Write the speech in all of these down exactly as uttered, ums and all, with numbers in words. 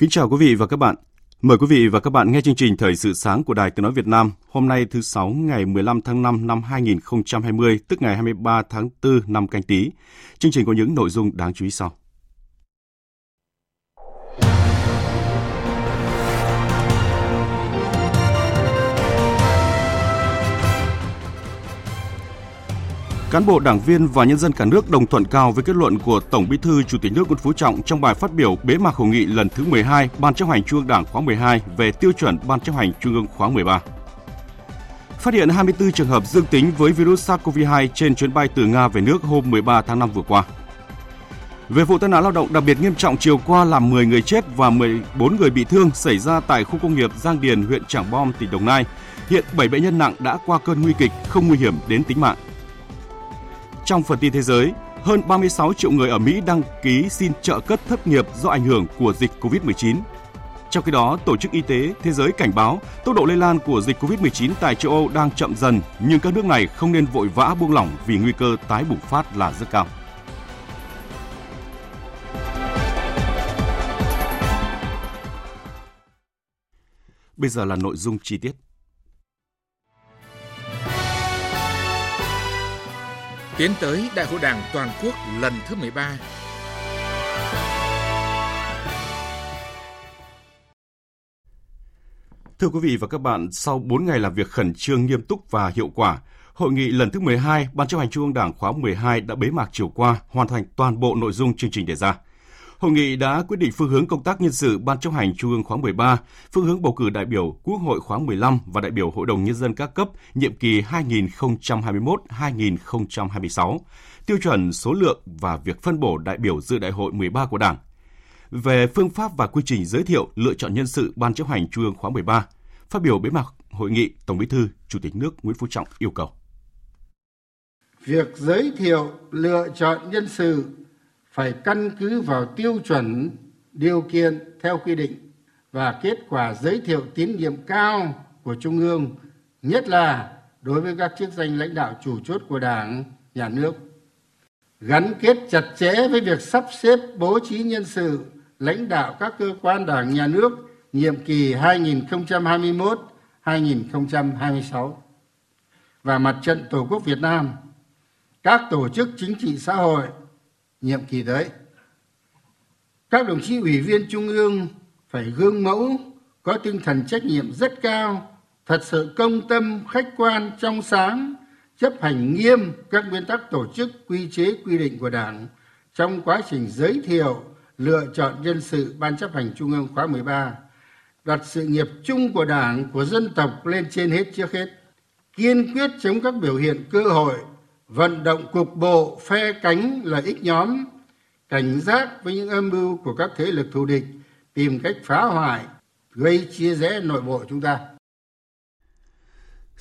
Kính chào quý vị và các bạn. Mời quý vị và các bạn nghe chương trình Thời sự sáng của Đài Tiếng nói Việt Nam hôm nay thứ Sáu ngày mười lăm tháng năm năm hai nghìn không trăm hai mươi, tức ngày hai mươi ba tháng tư năm Canh Tý. Chương trình có những nội dung đáng chú ý sau. Cán bộ, đảng viên và nhân dân cả nước đồng thuận cao với kết luận của Tổng Bí thư, Chủ tịch nước Nguyễn Phú Trọng trong bài phát biểu bế mạc hội nghị lần thứ mười hai Ban chấp hành Trung ương Đảng khóa mười hai về tiêu chuẩn Ban chấp hành Trung ương khóa mười ba. Phát hiện hai mươi tư trường hợp dương tính với virus SARS-xê o vê hai trên chuyến bay từ Nga về nước hôm mười ba tháng năm vừa qua. Về vụ tai nạn lao động đặc biệt nghiêm trọng chiều qua làm mười người chết và mười bốn người bị thương xảy ra tại khu công nghiệp Giang Điền, huyện Trảng Bom, tỉnh Đồng Nai, hiện bảy bệnh nhân nặng đã qua cơn nguy kịch, không nguy hiểm đến tính mạng. Trong phần tin thế giới, hơn ba mươi sáu triệu người ở Mỹ đăng ký xin trợ cấp thất nghiệp do ảnh hưởng của dịch covid mười chín. Trong khi đó, Tổ chức Y tế Thế giới cảnh báo tốc độ lây lan của dịch covid mười chín tại châu Âu đang chậm dần, nhưng các nước này không nên vội vã buông lỏng vì nguy cơ tái bùng phát là rất cao. Bây giờ là nội dung chi tiết. Tiến tới Đại hội Đảng toàn quốc lần thứ mười ba. Thưa quý vị và các bạn, sau bốn ngày làm việc khẩn trương, nghiêm túc và hiệu quả, hội nghị lần thứ mười hai Ban chấp hành Trung ương Đảng khóa mười hai đã bế mạc chiều qua, hoàn thành toàn bộ nội dung chương trình đề ra. Hội nghị đã quyết định phương hướng công tác nhân sự Ban chấp hành Trung ương khóa mười ba, phương hướng bầu cử đại biểu Quốc hội khóa mười lăm và đại biểu Hội đồng Nhân dân các cấp nhiệm kỳ hai nghìn không trăm hai mươi mốt đến hai nghìn không trăm hai mươi sáu, tiêu chuẩn số lượng và việc phân bổ đại biểu dự đại hội mười ba của Đảng. Về phương pháp và quy trình giới thiệu lựa chọn nhân sự Ban chấp hành Trung ương khóa mười ba, phát biểu bế mạc hội nghị, Tổng Bí thư, Chủ tịch nước Nguyễn Phú Trọng yêu cầu. Việc giới thiệu lựa chọn nhân sự phải căn cứ vào tiêu chuẩn, điều kiện theo quy định và kết quả giới thiệu tín nhiệm cao của Trung ương, nhất là đối với các chức danh lãnh đạo chủ chốt của Đảng, Nhà nước. Gắn kết chặt chẽ với việc sắp xếp bố trí nhân sự, lãnh đạo các cơ quan Đảng, Nhà nước, nhiệm kỳ hai nghìn không trăm hai mươi mốt đến hai nghìn không trăm hai mươi sáu. Và Mặt trận Tổ quốc Việt Nam, các tổ chức chính trị xã hội, nhiệm kỳ tới. Các đồng chí ủy viên Trung ương phải gương mẫu, có tinh thần trách nhiệm rất cao, thật sự công tâm, khách quan, trong sáng, chấp hành nghiêm các nguyên tắc tổ chức, quy chế, quy định của Đảng trong quá trình giới thiệu, lựa chọn nhân sự Ban chấp hành Trung ương khóa mười ba, đặt sự nghiệp chung của Đảng, của dân tộc lên trên hết, trước hết. Kiên quyết chống các biểu hiện cơ hội, vận động cục bộ, phe cánh, lợi ích nhóm, cảnh giác với những âm mưu của các thế lực thù địch tìm cách phá hoại, gây chia rẽ nội bộ chúng ta.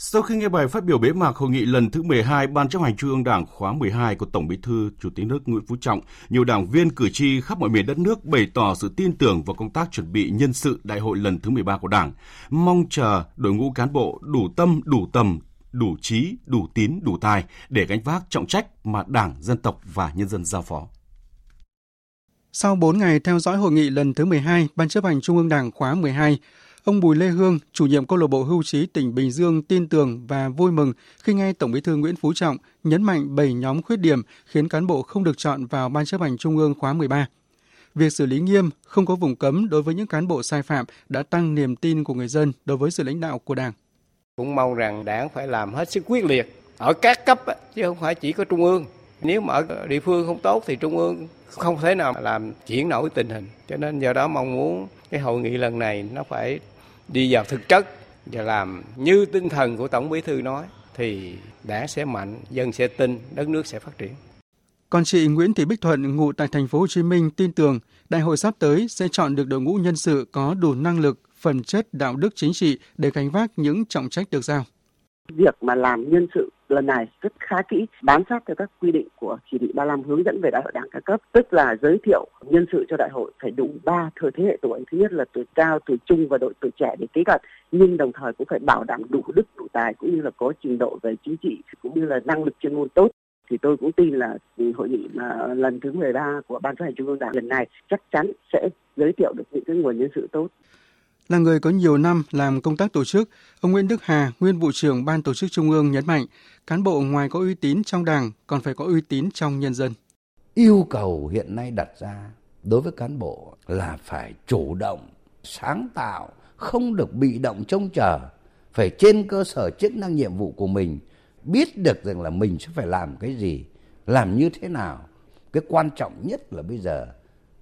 Sau khi nghe bài phát biểu bế mạc hội nghị lần thứ mười hai Ban chấp hành Trung ương Đảng khóa mười hai của Tổng Bí thư, Chủ tịch nước Nguyễn Phú Trọng, nhiều đảng viên, cử tri khắp mọi miền đất nước bày tỏ sự tin tưởng vào công tác chuẩn bị nhân sự đại hội lần thứ mười ba của Đảng, mong chờ đội ngũ cán bộ đủ tâm, đủ tầm, đủ trí, đủ tín, đủ tài để gánh vác trọng trách mà Đảng, dân tộc và nhân dân giao phó. Sau bốn ngày theo dõi hội nghị lần thứ mười hai Ban chấp hành Trung ương Đảng khóa mười hai, ông Bùi Lê Hương, chủ nhiệm câu lạc bộ hưu trí tỉnh Bình Dương tin tưởng và vui mừng khi nghe Tổng Bí thư Nguyễn Phú Trọng nhấn mạnh bảy nhóm khuyết điểm khiến cán bộ không được chọn vào Ban chấp hành Trung ương khóa mười ba. Việc xử lý nghiêm, không có vùng cấm đối với những cán bộ sai phạm đã tăng niềm tin của người dân đối với sự lãnh đạo của Đảng. Cũng mong rằng Đảng phải làm hết sức quyết liệt ở các cấp, chứ không phải chỉ có Trung ương. Nếu mà ở địa phương không tốt thì trung ương không thể nào làm chuyển nổi tình hình. Cho nên do đó mong muốn cái hội nghị lần này nó phải đi vào thực chất và làm như tinh thần của Tổng Bí thư nói thì đã sẽ mạnh, dân sẽ tin, đất nước sẽ phát triển. Còn chị Nguyễn Thị Bích Thuận ngụ tại thành phố Hồ Chí Minh tin tưởng đại hội sắp tới sẽ chọn được đội ngũ nhân sự có đủ năng lực, phẩm chất, đạo đức chính trị để gánh vác những trọng trách được giao. Việc mà làm nhân sự lần này rất khá kỹ, bám sát theo các quy định của chỉ thị ba mươi lăm hướng dẫn về đại hội đảng các cấp, tức là giới thiệu nhân sự cho đại hội phải đủ ba thừa thế hệ tuổi, thứ nhất là tuổi cao, tuổi trung và đội tuổi trẻ để kế cận, nhưng đồng thời cũng phải bảo đảm đủ đức, đủ tài cũng như là có trình độ về chính trị cũng như là năng lực chuyên môn tốt. Thì tôi cũng tin là hội nghị mà lần thứ mười ba của Ban Chấp hành Trung ương Đảng lần này chắc chắn sẽ giới thiệu được những cái nguồn nhân sự tốt. Là người có nhiều năm làm công tác tổ chức, ông Nguyễn Đức Hà, nguyên Vụ trưởng Ban Tổ chức Trung ương nhấn mạnh, cán bộ ngoài có uy tín trong Đảng còn phải có uy tín trong nhân dân. Yêu cầu hiện nay đặt ra đối với cán bộ là phải chủ động, sáng tạo, không được bị động trông chờ, phải trên cơ sở chức năng nhiệm vụ của mình, biết được rằng là mình sẽ phải làm cái gì, làm như thế nào. Cái quan trọng nhất là bây giờ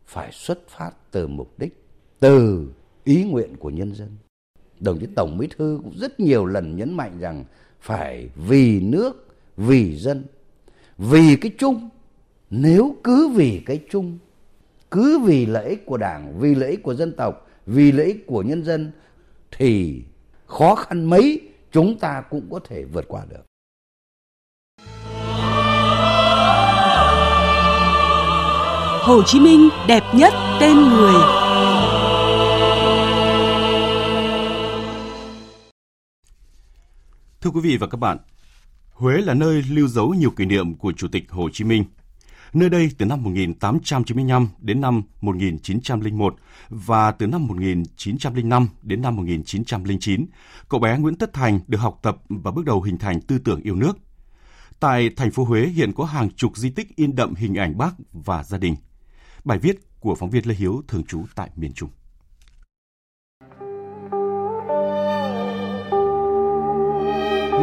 phải xuất phát từ mục đích, từ ý nguyện của nhân dân. Đồng chí Tổng Bí thư cũng rất nhiều lần nhấn mạnh rằng phải vì nước, vì dân, vì cái chung. Nếu cứ vì cái chung, cứ vì lợi ích của Đảng, vì lợi ích của dân tộc, vì lợi ích của nhân dân thì khó khăn mấy chúng ta cũng có thể vượt qua được. Hồ Chí Minh đẹp nhất tên người. Thưa quý vị và các bạn, Huế là nơi lưu dấu nhiều kỷ niệm của Chủ tịch Hồ Chí Minh. Nơi đây từ năm một nghìn tám trăm chín mươi lăm đến năm một nghìn chín trăm lẻ một và từ năm một nghìn chín trăm lẻ năm đến năm một nghìn chín trăm lẻ chín, cậu bé Nguyễn Tất Thành được học tập và bước đầu hình thành tư tưởng yêu nước. Tại thành phố Huế hiện có hàng chục di tích in đậm hình ảnh Bác và gia đình. Bài viết của phóng viên Lê Hiếu thường trú tại miền Trung.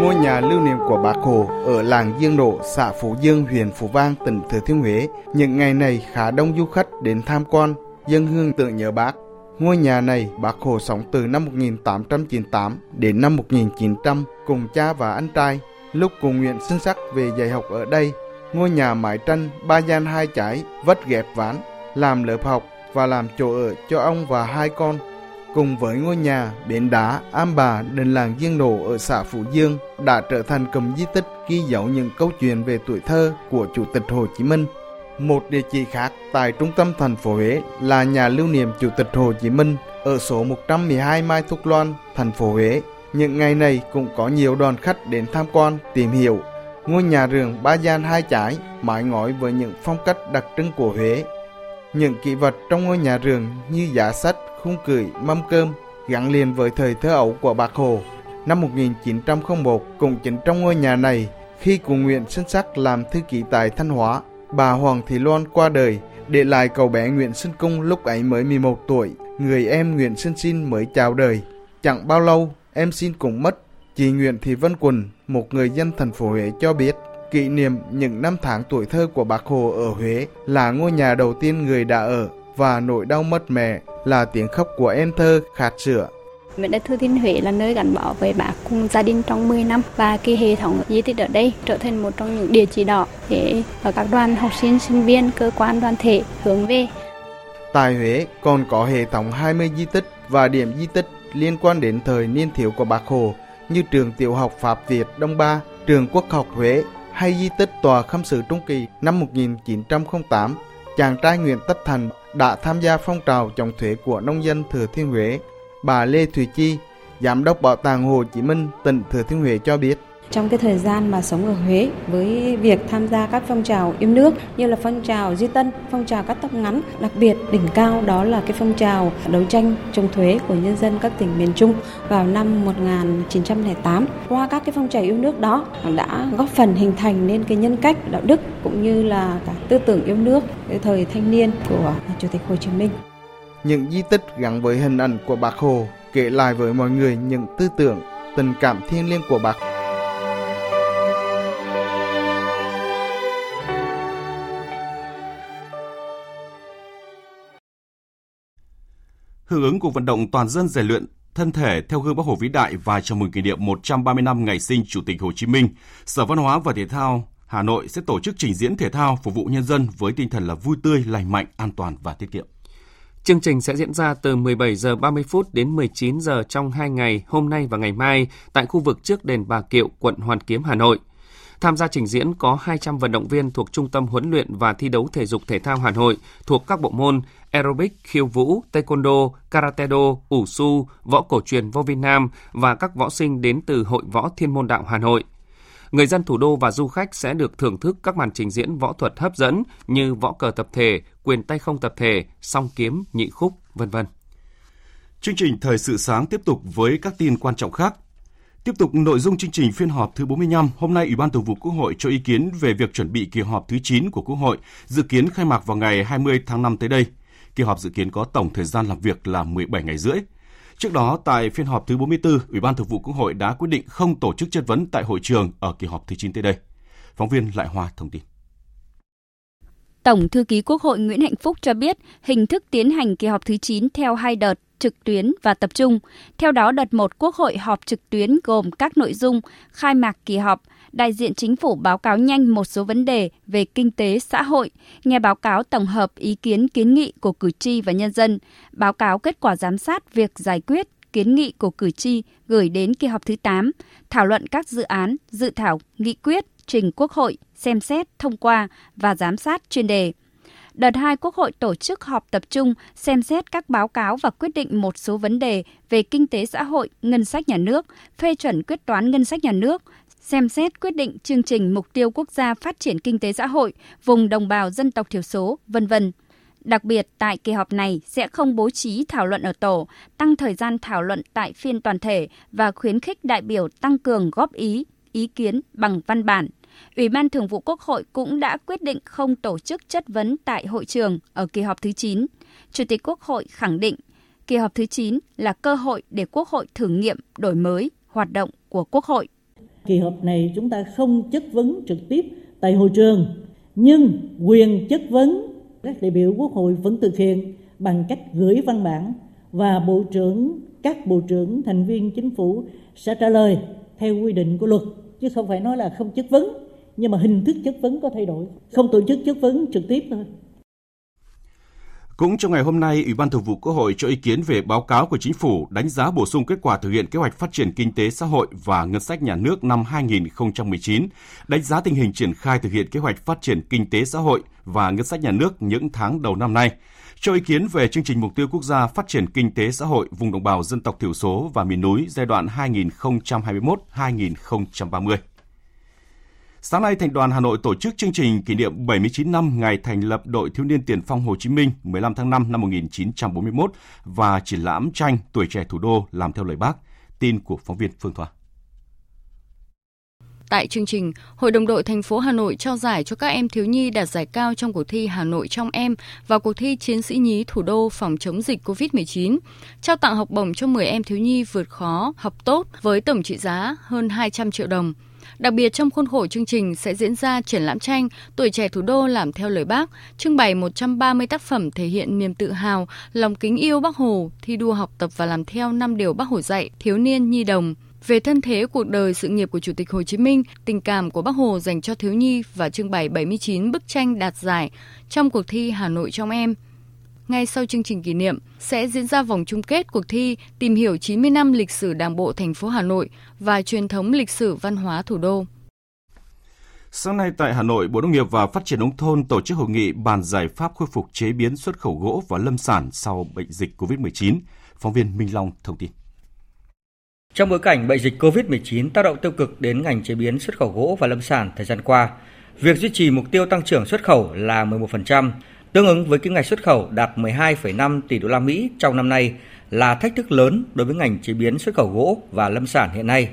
Ngôi nhà lưu niệm của Bác Hồ ở làng Dương Độ, xã Phú Dương, huyện Phú Vang, tỉnh Thừa Thiên Huế, những ngày này khá đông du khách đến tham quan, dâng hương tưởng nhớ Bác. Ngôi nhà này Bác Hồ sống từ năm một nghìn tám trăm chín mươi tám đến năm một nghìn chín trăm cùng cha và anh trai, lúc cùng Nguyễn Sinh Sắc về dạy học ở đây. Ngôi nhà mái tranh ba gian hai trái, vách ghép ván, làm lớp học và làm chỗ ở cho ông và hai con. Cùng với ngôi nhà, bến đá, am bà, đền làng Diên Đồ ở xã Phú Dương đã trở thành cụm di tích ghi dấu những câu chuyện về tuổi thơ của Chủ tịch Hồ Chí Minh. Một địa chỉ khác tại trung tâm thành phố Huế là nhà lưu niệm Chủ tịch Hồ Chí Minh ở số một trăm mười hai Mai Thúc Loan, thành phố Huế. Những ngày này cũng có nhiều đoàn khách đến tham quan, tìm hiểu. Ngôi nhà rường ba gian hai trái, mái ngói với những phong cách đặc trưng của Huế. Những kỷ vật trong ngôi nhà rường như giá sách, khung cửi, mâm cơm gắn liền với thời thơ ấu của Bác Hồ. Năm một nghìn chín trăm lẻ một, cũng chính trong ngôi nhà này, khi cụ Nguyễn Sinh Sắc làm thư ký tại Thanh Hóa, bà Hoàng Thị Loan qua đời, để lại cậu bé Nguyễn Sinh Cung lúc ấy mới mười một tuổi, người em Nguyễn Sinh Sinh mới chào đời. Chẳng bao lâu, em Sinh cũng mất. Chị Nguyễn Thị Vân Quỳnh, một người dân thành phố Huế cho biết, kỷ niệm những năm tháng tuổi thơ của Bác Hồ ở Huế là ngôi nhà đầu tiên người đã ở, và nỗi đau mất mẹ là tiếng khóc của em thơ khát sữa. Mảnh đất Thừa Thiên Huế là nơi gắn bó với Bác cùng gia đình trong mười năm và cái hệ thống di tích ở đây trở thành một trong những địa chỉ đỏ để các đoàn học sinh, sinh viên, cơ quan, đoàn thể hướng về. Tại Huế còn có hệ thống hai mươi di tích và điểm di tích liên quan đến thời niên thiếu của Bác Hồ như trường tiểu học Pháp Việt Đông Ba, trường Quốc học Huế hay di tích tòa khâm sử Trung Kỳ năm một nghìn chín trăm lẻ tám. Chàng trai Nguyễn Tất Thành đã tham gia phong trào chống thuế của nông dân Thừa Thiên Huế. Bà Lê Thủy Chi, Giám đốc Bảo tàng Hồ Chí Minh, tỉnh Thừa Thiên Huế cho biết. Trong cái thời gian mà sống ở Huế, với việc tham gia các phong trào yêu nước như là phong trào Duy Tân, phong trào cắt tóc ngắn, đặc biệt đỉnh cao đó là cái phong trào đấu tranh chống thuế của nhân dân các tỉnh miền Trung vào năm một nghìn chín trăm lẻ tám. Qua các cái phong trào yêu nước đó đã góp phần hình thành nên cái nhân cách, đạo đức cũng như là cả tư tưởng yêu nước cái thời thanh niên của Chủ tịch Hồ Chí Minh. Những di tích gắn với hình ảnh của Bác Hồ kể lại với mọi người những tư tưởng, tình cảm thiêng liêng của Bác. hưởng ứng cuộc vận động toàn dân rèn luyện thân thể theo gương Bác Hồ vĩ đại và chào mừng kỷ niệm một trăm ba mươi năm ngày sinh Chủ tịch Hồ Chí Minh, Sở Văn hóa và Thể thao Hà Nội sẽ tổ chức trình diễn thể thao phục vụ nhân dân với tinh thần là vui tươi, lành mạnh, an toàn và tiết kiệm. Chương trình sẽ diễn ra từ mười bảy giờ ba mươi phút đến mười chín giờ trong hai ngày hôm nay và ngày mai tại khu vực trước đền Bà Kiệu, quận Hoàn Kiếm, Hà Nội. Tham gia trình diễn có hai trăm vận động viên thuộc Trung tâm Huấn luyện và Thi đấu Thể dục Thể thao Hà Nội thuộc các bộ môn aerobic, khiêu vũ, taekwondo, karate do, ủ su, võ cổ truyền vô vi nam và các võ sinh đến từ Hội Võ Thiên Môn Đạo Hà Nội. Người dân thủ đô và du khách sẽ được thưởng thức các màn trình diễn võ thuật hấp dẫn như võ cờ tập thể, quyền tay không tập thể, song kiếm, nhị khúc, vân vân. Chương trình Thời sự sáng tiếp tục với các tin quan trọng khác. Tiếp tục nội dung chương trình phiên họp thứ bốn mươi lăm, hôm nay Ủy ban Thường vụ Quốc hội cho ý kiến về việc chuẩn bị kỳ họp thứ chín của Quốc hội, dự kiến khai mạc vào ngày hai mươi tháng năm tới đây. Kỳ họp dự kiến có tổng thời gian làm việc là mười bảy ngày rưỡi. Trước đó, tại phiên họp thứ bốn mươi tư, Ủy ban Thường vụ Quốc hội đã quyết định không tổ chức chất vấn tại hội trường ở kỳ họp thứ chín tới đây. Phóng viên Lại Hoa thông tin. Tổng Thư ký Quốc hội Nguyễn Hạnh Phúc cho biết hình thức tiến hành kỳ họp thứ chín theo hai đợt, trực tuyến và tập trung. Theo đó, đợt một Quốc hội họp trực tuyến gồm các nội dung khai mạc kỳ họp, đại diện chính phủ báo cáo nhanh một số vấn đề về kinh tế, xã hội, nghe báo cáo tổng hợp ý kiến kiến nghị của cử tri và nhân dân, báo cáo kết quả giám sát việc giải quyết kiến nghị của cử tri gửi đến kỳ họp thứ tám, thảo luận các dự án, dự thảo, nghị quyết, trình Quốc hội, xem xét, thông qua và giám sát chuyên đề. Đợt hai Quốc hội tổ chức họp tập trung, xem xét các báo cáo và quyết định một số vấn đề về kinh tế xã hội, ngân sách nhà nước, phê chuẩn quyết toán ngân sách nhà nước, xem xét quyết định chương trình mục tiêu quốc gia phát triển kinh tế xã hội, vùng đồng bào dân tộc thiểu số, vân vân. Đặc biệt, tại kỳ họp này sẽ không bố trí thảo luận ở tổ, tăng thời gian thảo luận tại phiên toàn thể và khuyến khích đại biểu tăng cường góp ý, ý kiến bằng văn bản. Ủy ban Thường vụ Quốc hội cũng đã quyết định không tổ chức chất vấn tại hội trường ở kỳ họp thứ chín. Chủ tịch Quốc hội khẳng định, kỳ họp thứ chín là cơ hội để Quốc hội thử nghiệm đổi mới hoạt động của Quốc hội. Kỳ họp này chúng ta không chất vấn trực tiếp tại hội trường, nhưng quyền chất vấn các đại biểu Quốc hội vẫn thực hiện bằng cách gửi văn bản và Bộ trưởng, các Bộ trưởng, thành viên Chính phủ sẽ trả lời theo quy định của luật. Chứ không phải nói là không chất vấn, nhưng mà hình thức chất vấn có thay đổi, không tổ chức chất vấn trực tiếp thôi. Cũng trong ngày hôm nay, Ủy ban Thường vụ Quốc hội cho ý kiến về báo cáo của Chính phủ đánh giá bổ sung kết quả thực hiện kế hoạch phát triển kinh tế xã hội và ngân sách nhà nước năm hai nghìn không trăm mười chín, đánh giá tình hình triển khai thực hiện kế hoạch phát triển kinh tế xã hội và ngân sách nhà nước những tháng đầu năm nay, cho ý kiến về chương trình mục tiêu quốc gia phát triển kinh tế xã hội vùng đồng bào dân tộc thiểu số và miền núi giai đoạn hai nghìn không trăm hai mươi mốt đến hai nghìn không trăm ba mươi. Sáng nay, Thành đoàn Hà Nội tổ chức chương trình kỷ niệm bảy mươi chín năm ngày thành lập Đội Thiếu niên Tiền phong Hồ Chí Minh mười lăm tháng năm năm một nghìn chín trăm bốn mươi mốt và triển lãm tranh Tuổi trẻ thủ đô làm theo lời Bác. Tin của phóng viên Phương Thoa. Tại chương trình, Hội đồng đội thành phố Hà Nội trao giải cho các em thiếu nhi đạt giải cao trong cuộc thi Hà Nội trong em và cuộc thi Chiến sĩ nhí thủ đô phòng chống dịch covid mười chín, trao tặng học bổng cho mười em thiếu nhi vượt khó, học tốt với tổng trị giá hơn hai trăm triệu đồng. Đặc biệt, trong khuôn khổ chương trình sẽ diễn ra triển lãm tranh Tuổi trẻ thủ đô làm theo lời Bác, trưng bày một trăm ba mươi tác phẩm thể hiện niềm tự hào, lòng kính yêu Bác Hồ, thi đua học tập và làm theo năm điều Bác Hồ dạy thiếu niên nhi đồng. Về thân thế, cuộc đời, sự nghiệp của Chủ tịch Hồ Chí Minh, tình cảm của Bác Hồ dành cho thiếu nhi và trưng bày bảy mươi chín bức tranh đạt giải trong cuộc thi Hà Nội trong em. Ngay sau chương trình kỷ niệm, sẽ diễn ra vòng chung kết cuộc thi tìm hiểu chín mươi năm lịch sử Đảng bộ thành phố Hà Nội và truyền thống lịch sử văn hóa thủ đô. Sáng nay tại Hà Nội, Bộ Nông nghiệp và Phát triển Nông thôn tổ chức hội nghị bàn giải pháp khôi phục chế biến xuất khẩu gỗ và lâm sản sau bệnh dịch covid mười chín. Phóng viên Minh Long thông tin. Trong bối cảnh bệnh dịch covid mười chín tác động tiêu cực đến ngành chế biến xuất khẩu gỗ và lâm sản thời gian qua, việc duy trì mục tiêu tăng trưởng xuất khẩu là mười một phần trăm, tương ứng với kim ngạch xuất khẩu đạt mười hai phẩy năm tỷ đô la Mỹ trong năm nay là thách thức lớn đối với ngành chế biến xuất khẩu gỗ và lâm sản hiện nay.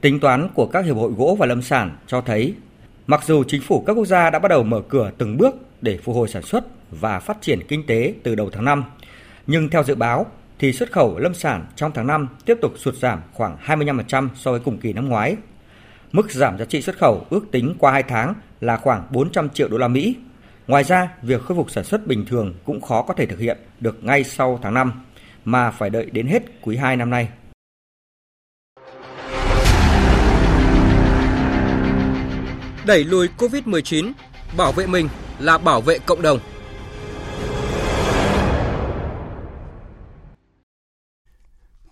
Tính toán của các hiệp hội gỗ và lâm sản cho thấy, mặc dù chính phủ các quốc gia đã bắt đầu mở cửa từng bước để phục hồi sản xuất và phát triển kinh tế từ đầu tháng năm, nhưng theo dự báo thì xuất khẩu lâm sản trong tháng năm tiếp tục sụt giảm khoảng hai mươi lăm phần trăm so với cùng kỳ năm ngoái. Mức giảm giá trị xuất khẩu ước tính qua hai tháng là khoảng bốn trăm triệu đô la Mỹ. Ngoài ra, việc khôi phục sản xuất bình thường cũng khó có thể thực hiện được ngay sau tháng năm mà phải đợi đến hết quý hai năm nay. Đẩy lùi covid mười chín, bảo vệ mình là bảo vệ cộng đồng.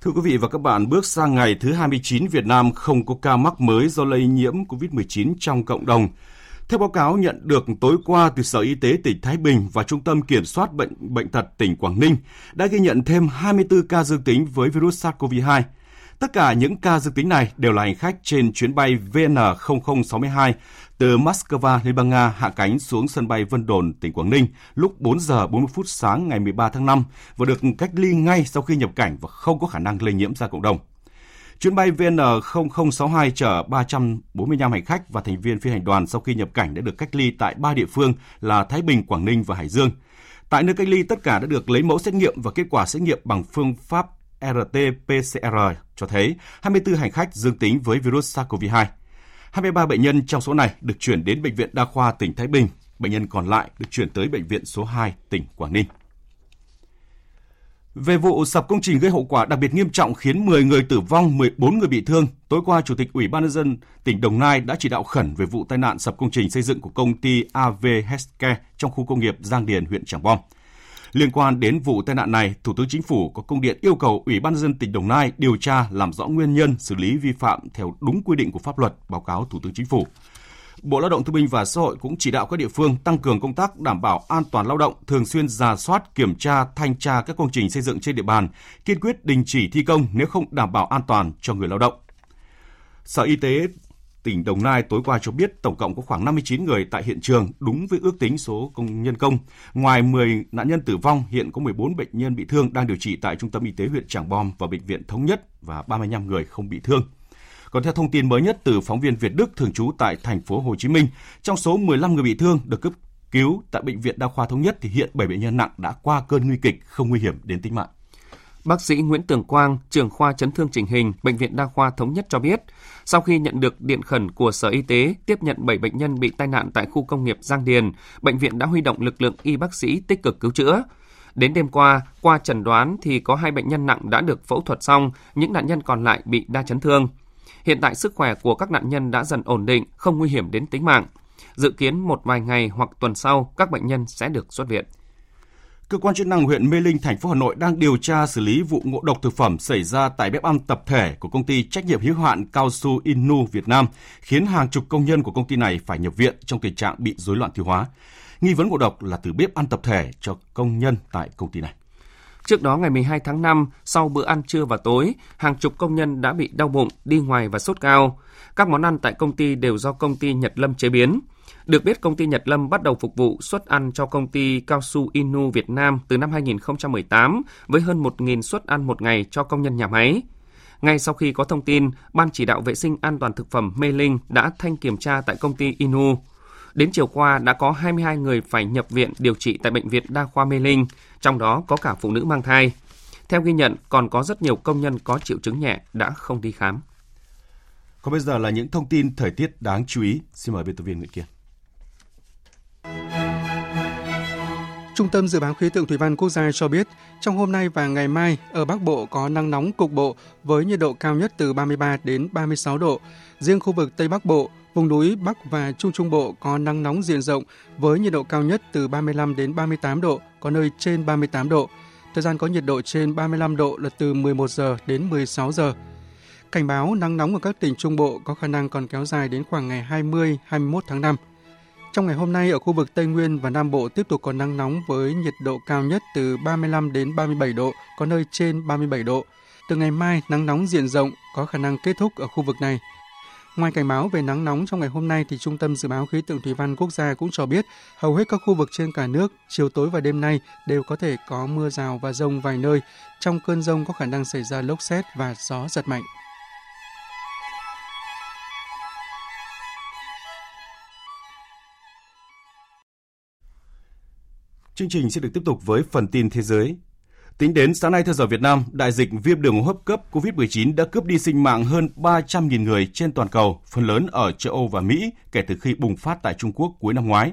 Thưa quý vị và các bạn, bước sang ngày thứ hai mươi chín, Việt Nam không có ca mắc mới do lây nhiễm covid mười chín trong cộng đồng. Theo báo cáo nhận được tối qua từ Sở Y tế tỉnh Thái Bình và Trung tâm Kiểm soát Bệnh bệnh tật tỉnh Quảng Ninh, đã ghi nhận thêm hai mươi tư ca dương tính với virus SARS-xê o vê hai. Tất cả những ca dương tính này đều là hành khách trên chuyến bay vê en không không sáu hai từ Moscow, Liên bang Nga hạ cánh xuống sân bay Vân Đồn, tỉnh Quảng Ninh lúc bốn giờ bốn mươi phút sáng ngày mười ba tháng năm và được cách ly ngay sau khi nhập cảnh và không có khả năng lây nhiễm ra cộng đồng. Chuyến bay vê en không không sáu hai chở ba trăm bốn mươi lăm hành khách và thành viên phi hành đoàn sau khi nhập cảnh đã được cách ly tại ba địa phương là Thái Bình, Quảng Ninh và Hải Dương. Tại nơi cách ly, tất cả đã được lấy mẫu xét nghiệm và kết quả xét nghiệm bằng phương pháp rờ tê pê xê e rờ cho thấy hai mươi tư hành khách dương tính với virus SARS-xê o vê hai. hai mươi ba bệnh nhân trong số này được chuyển đến Bệnh viện Đa khoa tỉnh Thái Bình, bệnh nhân còn lại được chuyển tới Bệnh viện số hai tỉnh Quảng Ninh. Về vụ sập công trình gây hậu quả đặc biệt nghiêm trọng khiến mười người tử vong, mười bốn người bị thương, tối qua Chủ tịch Ủy ban nhân dân tỉnh Đồng Nai đã chỉ đạo khẩn về vụ tai nạn sập công trình xây dựng của công ty a vê Healthcare trong khu công nghiệp Giang Điền, huyện Trảng Bom. Liên quan đến vụ tai nạn này, Thủ tướng Chính phủ có công điện yêu cầu Ủy ban nhân dân tỉnh Đồng Nai điều tra làm rõ nguyên nhân, xử lý vi phạm theo đúng quy định của pháp luật, báo cáo Thủ tướng Chính phủ. Bộ Lao động Thương binh và Xã hội cũng chỉ đạo các địa phương tăng cường công tác đảm bảo an toàn lao động, thường xuyên rà soát, kiểm tra, thanh tra các công trình xây dựng trên địa bàn, kiên quyết đình chỉ thi công nếu không đảm bảo an toàn cho người lao động. Sở Y tế tỉnh Đồng Nai tối qua cho biết tổng cộng có khoảng năm mươi chín người tại hiện trường, đúng với ước tính số công nhân công. Ngoài mười nạn nhân tử vong, hiện có mười bốn bệnh nhân bị thương đang điều trị tại Trung tâm Y tế huyện Trảng Bom và Bệnh viện Thống Nhất và ba mươi lăm người không bị thương. Còn theo thông tin mới nhất từ phóng viên Việt Đức thường trú tại thành phố Hồ Chí Minh, trong số mười lăm người bị thương được cấp cứu tại Bệnh viện Đa khoa Thống Nhất thì hiện bảy bệnh nhân nặng đã qua cơn nguy kịch, không nguy hiểm đến tính mạng. Bác sĩ Nguyễn Tường Quang, trưởng khoa chấn thương chỉnh hình, Bệnh viện Đa khoa Thống Nhất cho biết, sau khi nhận được điện khẩn của Sở Y tế tiếp nhận bảy bệnh nhân bị tai nạn tại khu công nghiệp Giang Điền, bệnh viện đã huy động lực lượng y bác sĩ tích cực cứu chữa. Đến đêm qua, qua chẩn đoán thì có hai bệnh nhân nặng đã được phẫu thuật xong, những nạn nhân còn lại bị đa chấn thương. Hiện tại sức khỏe của các nạn nhân đã dần ổn định, không nguy hiểm đến tính mạng. Dự kiến một vài ngày hoặc tuần sau, các bệnh nhân sẽ được xuất viện. Cơ quan chức năng huyện Mê Linh, thành phố Hà Nội đang điều tra xử lý vụ ngộ độc thực phẩm xảy ra tại bếp ăn tập thể của công ty trách nhiệm hữu hạn Cao su Innu Việt Nam, khiến hàng chục công nhân của công ty này phải nhập viện trong tình trạng bị rối loạn tiêu hóa. Nghi vấn ngộ độc là từ bếp ăn tập thể cho công nhân tại công ty này. Trước đó ngày mười hai tháng năm, sau bữa ăn trưa và tối, hàng chục công nhân đã bị đau bụng, đi ngoài và sốt cao. Các món ăn tại công ty đều do công ty Nhật Lâm chế biến. Được biết, công ty Nhật Lâm bắt đầu phục vụ suất ăn cho công ty Cao su Innu Việt Nam từ năm hai không một tám với hơn một nghìn suất ăn một ngày cho công nhân nhà máy. Ngay sau khi có thông tin, Ban chỉ đạo vệ sinh an toàn thực phẩm Mê Linh đã thanh kiểm tra tại công ty Innu. Đến chiều qua đã có hai mươi hai người phải nhập viện điều trị tại Bệnh viện Đa khoa Mê Linh, trong đó có cả phụ nữ mang thai. Theo ghi nhận, còn có rất nhiều công nhân có triệu chứng nhẹ đã không đi khám. Còn bây giờ là những thông tin thời tiết đáng chú ý. Xin mời biên tập viên Nguyễn Kiên. Trung tâm Dự báo Khí tượng Thủy văn Quốc gia cho biết, trong hôm nay và ngày mai, ở Bắc Bộ có nắng nóng cục bộ với nhiệt độ cao nhất từ ba mươi ba đến ba mươi sáu độ. Riêng khu vực Tây Bắc Bộ, vùng núi Bắc và Trung Trung Bộ có nắng nóng diện rộng với nhiệt độ cao nhất từ ba mươi lăm đến ba mươi tám độ, có nơi trên ba mươi tám độ. Thời gian có nhiệt độ trên ba mươi lăm độ là từ mười một giờ đến mười sáu giờ. Cảnh báo nắng nóng ở các tỉnh Trung Bộ có khả năng còn kéo dài đến khoảng ngày hai mươi đến hai mươi mốt tháng năm. Trong ngày hôm nay, ở khu vực Tây Nguyên và Nam Bộ tiếp tục có nắng nóng với nhiệt độ cao nhất từ ba mươi lăm đến ba mươi bảy độ, có nơi trên ba mươi bảy độ. Từ ngày mai, nắng nóng diện rộng có khả năng kết thúc ở khu vực này. Ngoài cảnh báo về nắng nóng trong ngày hôm nay, thì Trung tâm Dự báo Khí tượng Thủy văn Quốc gia cũng cho biết hầu hết các khu vực trên cả nước, chiều tối và đêm nay đều có thể có mưa rào và dông vài nơi. Trong cơn dông có khả năng xảy ra lốc sét và gió giật mạnh. Chương trình sẽ được tiếp tục với phần tin thế giới. Tính đến sáng nay theo giờ Việt Nam, đại dịch viêm đường hô hấp cấp covid mười chín đã cướp đi sinh mạng hơn ba trăm nghìn người trên toàn cầu, phần lớn ở châu Âu và Mỹ kể từ khi bùng phát tại Trung Quốc cuối năm ngoái.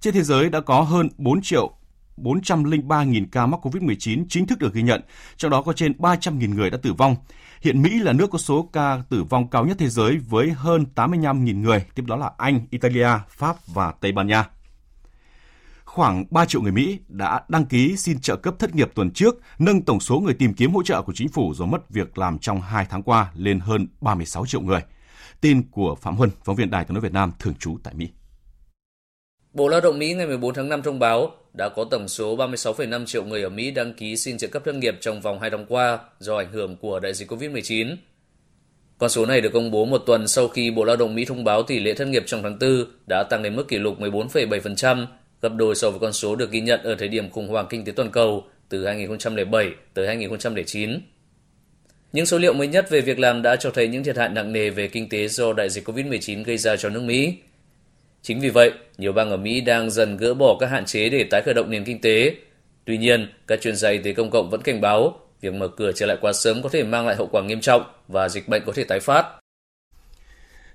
Trên thế giới đã có hơn 4 triệu bốn trăm linh ba nghìn ca mắc covid mười chín chính thức được ghi nhận, trong đó có trên ba trăm nghìn người đã tử vong. Hiện Mỹ là nước có số ca tử vong cao nhất thế giới với hơn tám mươi lăm nghìn người, tiếp đó là Anh, Italia, Pháp và Tây Ban Nha. Khoảng ba triệu người Mỹ đã đăng ký xin trợ cấp thất nghiệp tuần trước, nâng tổng số người tìm kiếm hỗ trợ của chính phủ do mất việc làm trong hai tháng qua lên hơn ba mươi sáu triệu người. Tin của Phạm Huân, phóng viên Đài Tiếng nói Việt Nam thường trú tại Mỹ. Bộ Lao động Mỹ ngày mười bốn tháng năm thông báo đã có tổng số ba mươi sáu phẩy năm triệu người ở Mỹ đăng ký xin trợ cấp thất nghiệp trong vòng hai năm qua do ảnh hưởng của đại dịch covid mười chín. Con số này được công bố một tuần sau khi Bộ Lao động Mỹ thông báo tỷ lệ thất nghiệp trong tháng tư đã tăng đến mức kỷ lục mười bốn phẩy bảy phần trăm, gấp đôi so với con số được ghi nhận ở thời điểm khủng hoảng kinh tế toàn cầu từ hai không không bảy tới hai không không chín. Những số liệu mới nhất về việc làm đã cho thấy những thiệt hại nặng nề về kinh tế do đại dịch covid mười chín gây ra cho nước Mỹ. Chính vì vậy, nhiều bang ở Mỹ đang dần gỡ bỏ các hạn chế để tái khởi động nền kinh tế. Tuy nhiên, các chuyên gia y tế công cộng vẫn cảnh báo việc mở cửa trở lại quá sớm có thể mang lại hậu quả nghiêm trọng và dịch bệnh có thể tái phát.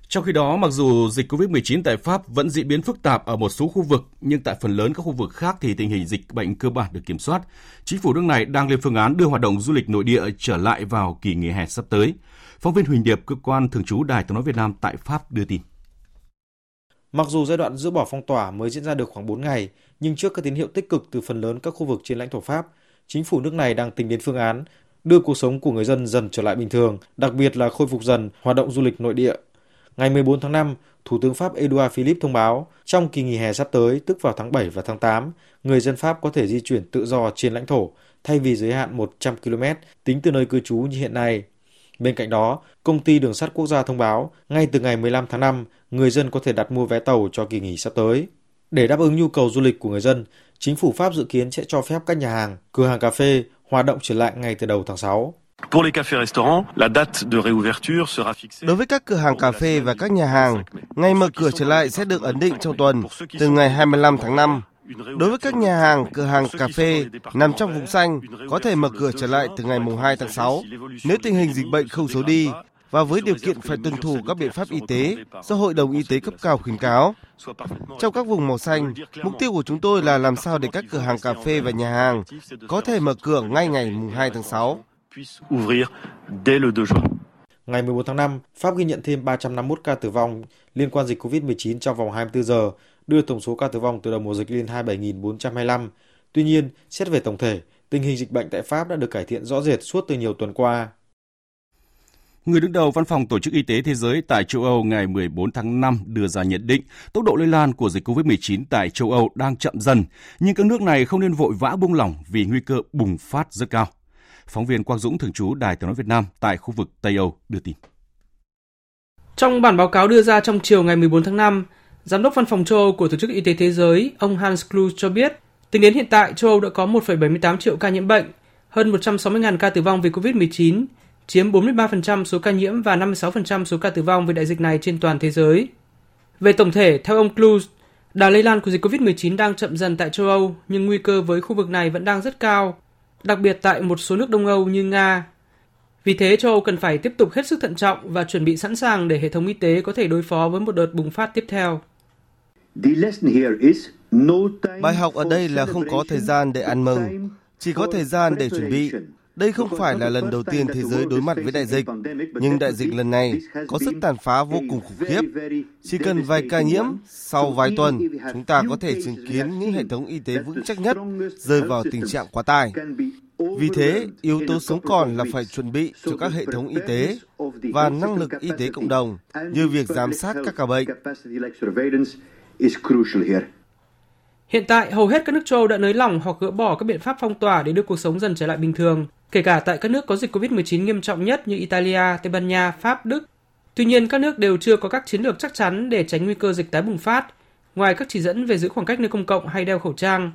Trong khi đó, mặc dù dịch covid mười chín tại Pháp vẫn diễn biến phức tạp ở một số khu vực, nhưng tại phần lớn các khu vực khác thì tình hình dịch bệnh cơ bản được kiểm soát. Chính phủ nước này đang lên phương án đưa hoạt động du lịch nội địa trở lại vào kỳ nghỉ hè sắp tới. Phóng viên Huỳnh Điệp, cơ quan thường trú Đài Tiếng nói Việt Nam tại Pháp đưa tin. Mặc dù giai đoạn dỡ bỏ phong tỏa mới diễn ra được khoảng bốn ngày, nhưng trước các tín hiệu tích cực từ phần lớn các khu vực trên lãnh thổ Pháp, chính phủ nước này đang tính đến phương án đưa cuộc sống của người dân dần trở lại bình thường, đặc biệt là khôi phục dần hoạt động du lịch nội địa. Ngày mười bốn tháng năm, Thủ tướng Pháp Edouard Philippe thông báo trong kỳ nghỉ hè sắp tới, tức vào tháng bảy và tháng tám, người dân Pháp có thể di chuyển tự do trên lãnh thổ thay vì giới hạn một trăm ki lô mét tính từ nơi cư trú như hiện nay. Bên cạnh đó, Công ty Đường sắt Quốc gia thông báo ngay từ ngày mười lăm tháng năm, người dân có thể đặt mua vé tàu cho kỳ nghỉ sắp tới. Để đáp ứng nhu cầu du lịch của người dân, chính phủ Pháp dự kiến sẽ cho phép các nhà hàng, cửa hàng cà phê hoạt động trở lại ngay từ đầu tháng sáu. Đối với các cửa hàng cà phê và các nhà hàng, ngày mở cửa trở lại sẽ được ấn định trong tuần, từ ngày hai mươi lăm tháng năm. Đối với các nhà hàng, cửa hàng cà phê nằm trong vùng xanh có thể mở cửa trở lại từ ngày hai tháng sáu nếu tình hình dịch bệnh không xấu đi và với điều kiện phải tuân thủ các biện pháp y tế do Hội đồng Y tế cấp cao khuyến cáo. Trong các vùng màu xanh, mục tiêu của chúng tôi là làm sao để các cửa hàng cà phê và nhà hàng có thể mở cửa ngay ngày hai tháng sáu. Ngày mười bốn tháng năm, Pháp ghi nhận thêm ba trăm năm mươi mốt ca tử vong liên quan dịch covid mười chín trong vòng hai mươi bốn giờ, đưa tổng số ca tử vong từ đầu mùa dịch lên hai mươi bảy nghìn bốn trăm hai mươi lăm. Tuy nhiên, xét về tổng thể, tình hình dịch bệnh tại Pháp đã được cải thiện rõ rệt suốt từ nhiều tuần qua. Người đứng đầu Văn phòng Tổ chức Y tế Thế giới tại châu Âu ngày mười bốn tháng năm đưa ra nhận định tốc độ lây lan của dịch covid mười chín tại châu Âu đang chậm dần, nhưng các nước này không nên vội vã buông lỏng vì nguy cơ bùng phát rất cao. Phóng viên Quang Dũng thường trú Đài Tiếng nói Việt Nam tại khu vực Tây Âu đưa tin. Trong bản báo cáo đưa ra trong chiều ngày mười bốn tháng năm, Giám đốc Văn phòng châu Âu của Tổ chức Y tế Thế giới, ông Hans Kluge cho biết, tính đến hiện tại châu Âu đã có một phẩy bảy mươi tám triệu ca nhiễm bệnh, hơn một trăm sáu mươi nghìn ca tử vong vì covid mười chín, chiếm bốn mươi ba phần trăm số ca nhiễm và năm mươi sáu phần trăm số ca tử vong vì đại dịch này trên toàn thế giới. Về tổng thể, theo ông Kluge, đà lây lan của dịch covid mười chín đang chậm dần tại châu Âu, nhưng nguy cơ với khu vực này vẫn đang rất cao, đặc biệt tại một số nước Đông Âu như Nga. Vì thế, châu Âu cần phải tiếp tục hết sức thận trọng và chuẩn bị sẵn sàng để hệ thống y tế có thể đối phó với một đợt bùng phát tiếp theo. Bài học ở đây là không có thời gian để ăn mừng, chỉ có thời gian để chuẩn bị. Đây không phải là lần đầu tiên thế giới đối mặt với đại dịch, nhưng đại dịch lần này có sức tàn phá vô cùng khủng khiếp. Chỉ cần vài ca nhiễm, sau vài tuần, chúng ta có thể chứng kiến những hệ thống y tế vững chắc nhất rơi vào tình trạng quá tải. Vì thế, yếu tố sống còn là phải chuẩn bị cho các hệ thống y tế và năng lực y tế cộng đồng, như việc giám sát các ca bệnh. Hiện tại, hầu hết các nước châu Âu đã nới lỏng hoặc gỡ bỏ các biện pháp phong tỏa để đưa cuộc sống dần trở lại bình thường, kể cả tại các nước có dịch covid mười chín nghiêm trọng nhất như Italia, Tây Ban Nha, Pháp, Đức. Tuy nhiên, các nước đều chưa có các chiến lược chắc chắn để tránh nguy cơ dịch tái bùng phát, ngoài các chỉ dẫn về giữ khoảng cách nơi công cộng hay đeo khẩu trang.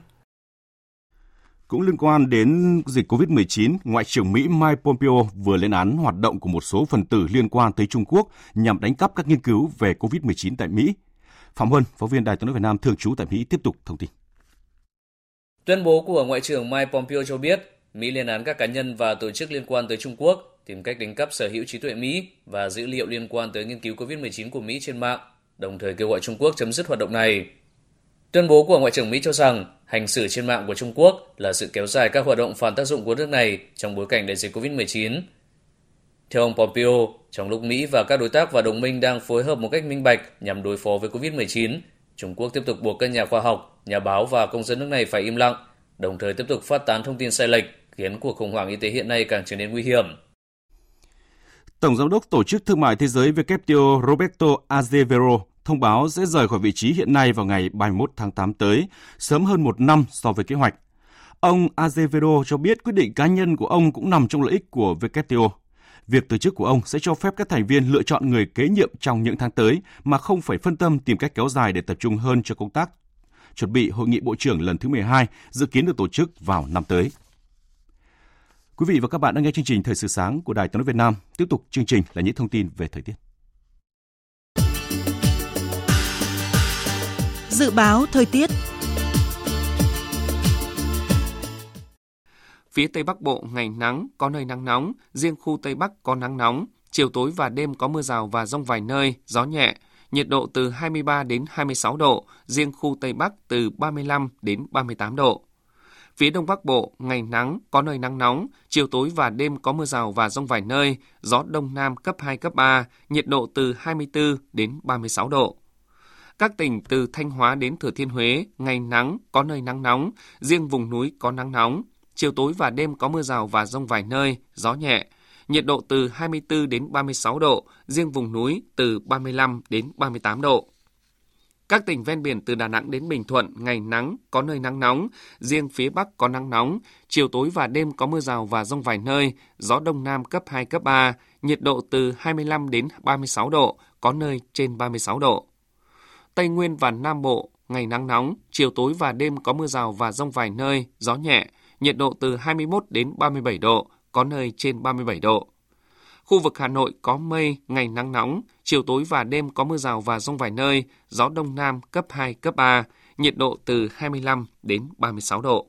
Cũng liên quan đến dịch covid mười chín, Ngoại trưởng Mỹ Mike Pompeo vừa lên án hoạt động của một số phần tử liên quan tới Trung Quốc nhằm đánh cắp các nghiên cứu về covid mười chín tại Mỹ. Phạm Huân, phóng viên Đài Tiếng nói Việt Nam thường trú tại Mỹ tiếp tục thông tin. Tuyên bố của Ngoại trưởng Mike Pompeo cho biết, Mỹ lên án các cá nhân và tổ chức liên quan tới Trung Quốc tìm cách đánh cắp sở hữu trí tuệ Mỹ và dữ liệu liên quan tới nghiên cứu covid mười chín của Mỹ trên mạng, đồng thời kêu gọi Trung Quốc chấm dứt hoạt động này. Tuyên bố của Ngoại trưởng Mỹ cho rằng Hành xử trên mạng của Trung Quốc là sự kéo dài các hoạt động phản tác dụng của nước này trong bối cảnh đại dịch covid mười chín. Theo ông Pompeo, trong lúc Mỹ và các đối tác và đồng minh đang phối hợp một cách minh bạch nhằm đối phó với covid mười chín, Trung Quốc tiếp tục buộc các nhà khoa học, nhà báo và công dân nước này phải im lặng, đồng thời tiếp tục phát tán thông tin sai lệch, khiến cuộc khủng hoảng y tế hiện nay càng trở nên nguy hiểm. Tổng giám đốc Tổ chức Thương mại Thế giới vê kép tê o Roberto Azevedo thông báo sẽ rời khỏi vị trí hiện nay vào ngày ba mươi mốt tháng tám tới, sớm hơn một năm so với kế hoạch. Ông Azevedo cho biết quyết định cá nhân của ông cũng nằm trong lợi ích của vê kép tê o. Việc từ chức của ông sẽ cho phép các thành viên lựa chọn người kế nhiệm trong những tháng tới mà không phải phân tâm tìm cách kéo dài để tập trung hơn cho công tác chuẩn bị Hội nghị Bộ trưởng lần thứ mười hai dự kiến được tổ chức vào năm tới. Quý vị và các bạn đang nghe chương trình Thời sự sáng của Đài Tiếng nói Việt Nam. Tiếp tục chương trình là những thông tin về thời tiết. Dự báo thời tiết. Phía Tây Bắc Bộ ngày nắng, có nơi nắng nóng, riêng khu Tây Bắc có nắng nóng, chiều tối và đêm có mưa rào và dông vài nơi, gió nhẹ, nhiệt độ từ hai mươi ba đến hai mươi sáu độ, riêng khu Tây Bắc từ ba mươi lăm đến ba mươi tám độ. Phía Đông Bắc Bộ ngày nắng, có nơi nắng nóng, chiều tối và đêm có mưa rào và dông vài nơi, gió Đông Nam cấp hai, cấp ba, nhiệt độ từ hai mươi bốn đến ba mươi sáu độ. Các tỉnh từ Thanh Hóa đến Thừa Thiên Huế ngày nắng, có nơi nắng nóng, riêng vùng núi có nắng nóng. Chiều tối và đêm có mưa rào và dông vài nơi, gió nhẹ. Nhiệt độ từ hai mươi bốn đến ba mươi sáu độ, riêng vùng núi từ ba mươi lăm đến ba mươi tám độ. Các tỉnh ven biển từ Đà Nẵng đến Bình Thuận ngày nắng, có nơi nắng nóng, riêng phía Bắc có nắng nóng. Chiều tối và đêm có mưa rào và dông vài nơi, gió Đông Nam cấp hai, cấp ba, nhiệt độ từ hai mươi lăm đến ba mươi sáu độ, có nơi trên ba mươi sáu độ. Tây Nguyên và Nam Bộ ngày nắng nóng, chiều tối và đêm có mưa rào và dông vài nơi, gió nhẹ. Nhiệt độ từ hai mươi mốt đến ba mươi bảy độ, có nơi trên ba mươi bảy độ. Khu vực Hà Nội có mây, ngày nắng nóng, chiều tối và đêm có mưa rào và dông vài nơi, gió Đông Nam cấp hai, cấp ba, nhiệt độ từ hai mươi lăm đến ba mươi sáu độ.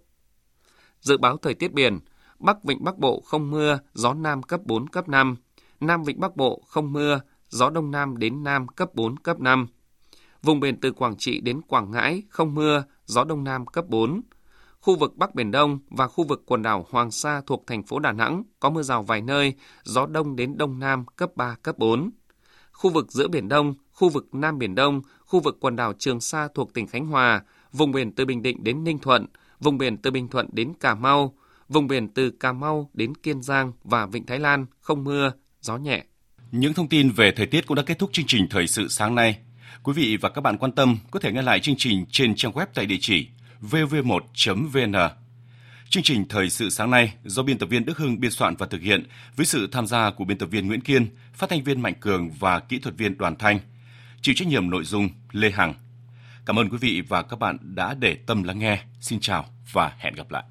Dự báo thời tiết biển, Bắc Vịnh Bắc Bộ không mưa, gió Nam cấp bốn, cấp năm. Nam Vịnh Bắc Bộ không mưa, gió Đông Nam đến Nam cấp bốn, cấp năm. Vùng biển từ Quảng Trị đến Quảng Ngãi không mưa, gió Đông Nam cấp bốn. Khu vực Bắc Biển Đông và khu vực quần đảo Hoàng Sa thuộc thành phố Đà Nẵng có mưa rào vài nơi, gió Đông đến Đông Nam cấp ba, cấp bốn. Khu vực giữa Biển Đông, khu vực Nam Biển Đông, khu vực quần đảo Trường Sa thuộc tỉnh Khánh Hòa, vùng biển từ Bình Định đến Ninh Thuận, vùng biển từ Bình Thuận đến Cà Mau, vùng biển từ Cà Mau đến Kiên Giang và Vịnh Thái Lan không mưa, gió nhẹ. Những thông tin về thời tiết cũng đã kết thúc chương trình Thời sự sáng nay. Quý vị và các bạn quan tâm có thể nghe lại chương trình trên trang web tại địa chỉ vê o vê một chấm vê en. Chương trình Thời sự sáng nay do biên tập viên Đức Hưng biên soạn và thực hiện với sự tham gia của biên tập viên Nguyễn Kiên, phát thanh viên Mạnh Cường và kỹ thuật viên Đoàn Thanh. Chịu trách nhiệm nội dung Lê Hằng. Cảm ơn quý vị và các bạn đã để tâm lắng nghe. Xin chào và hẹn gặp lại.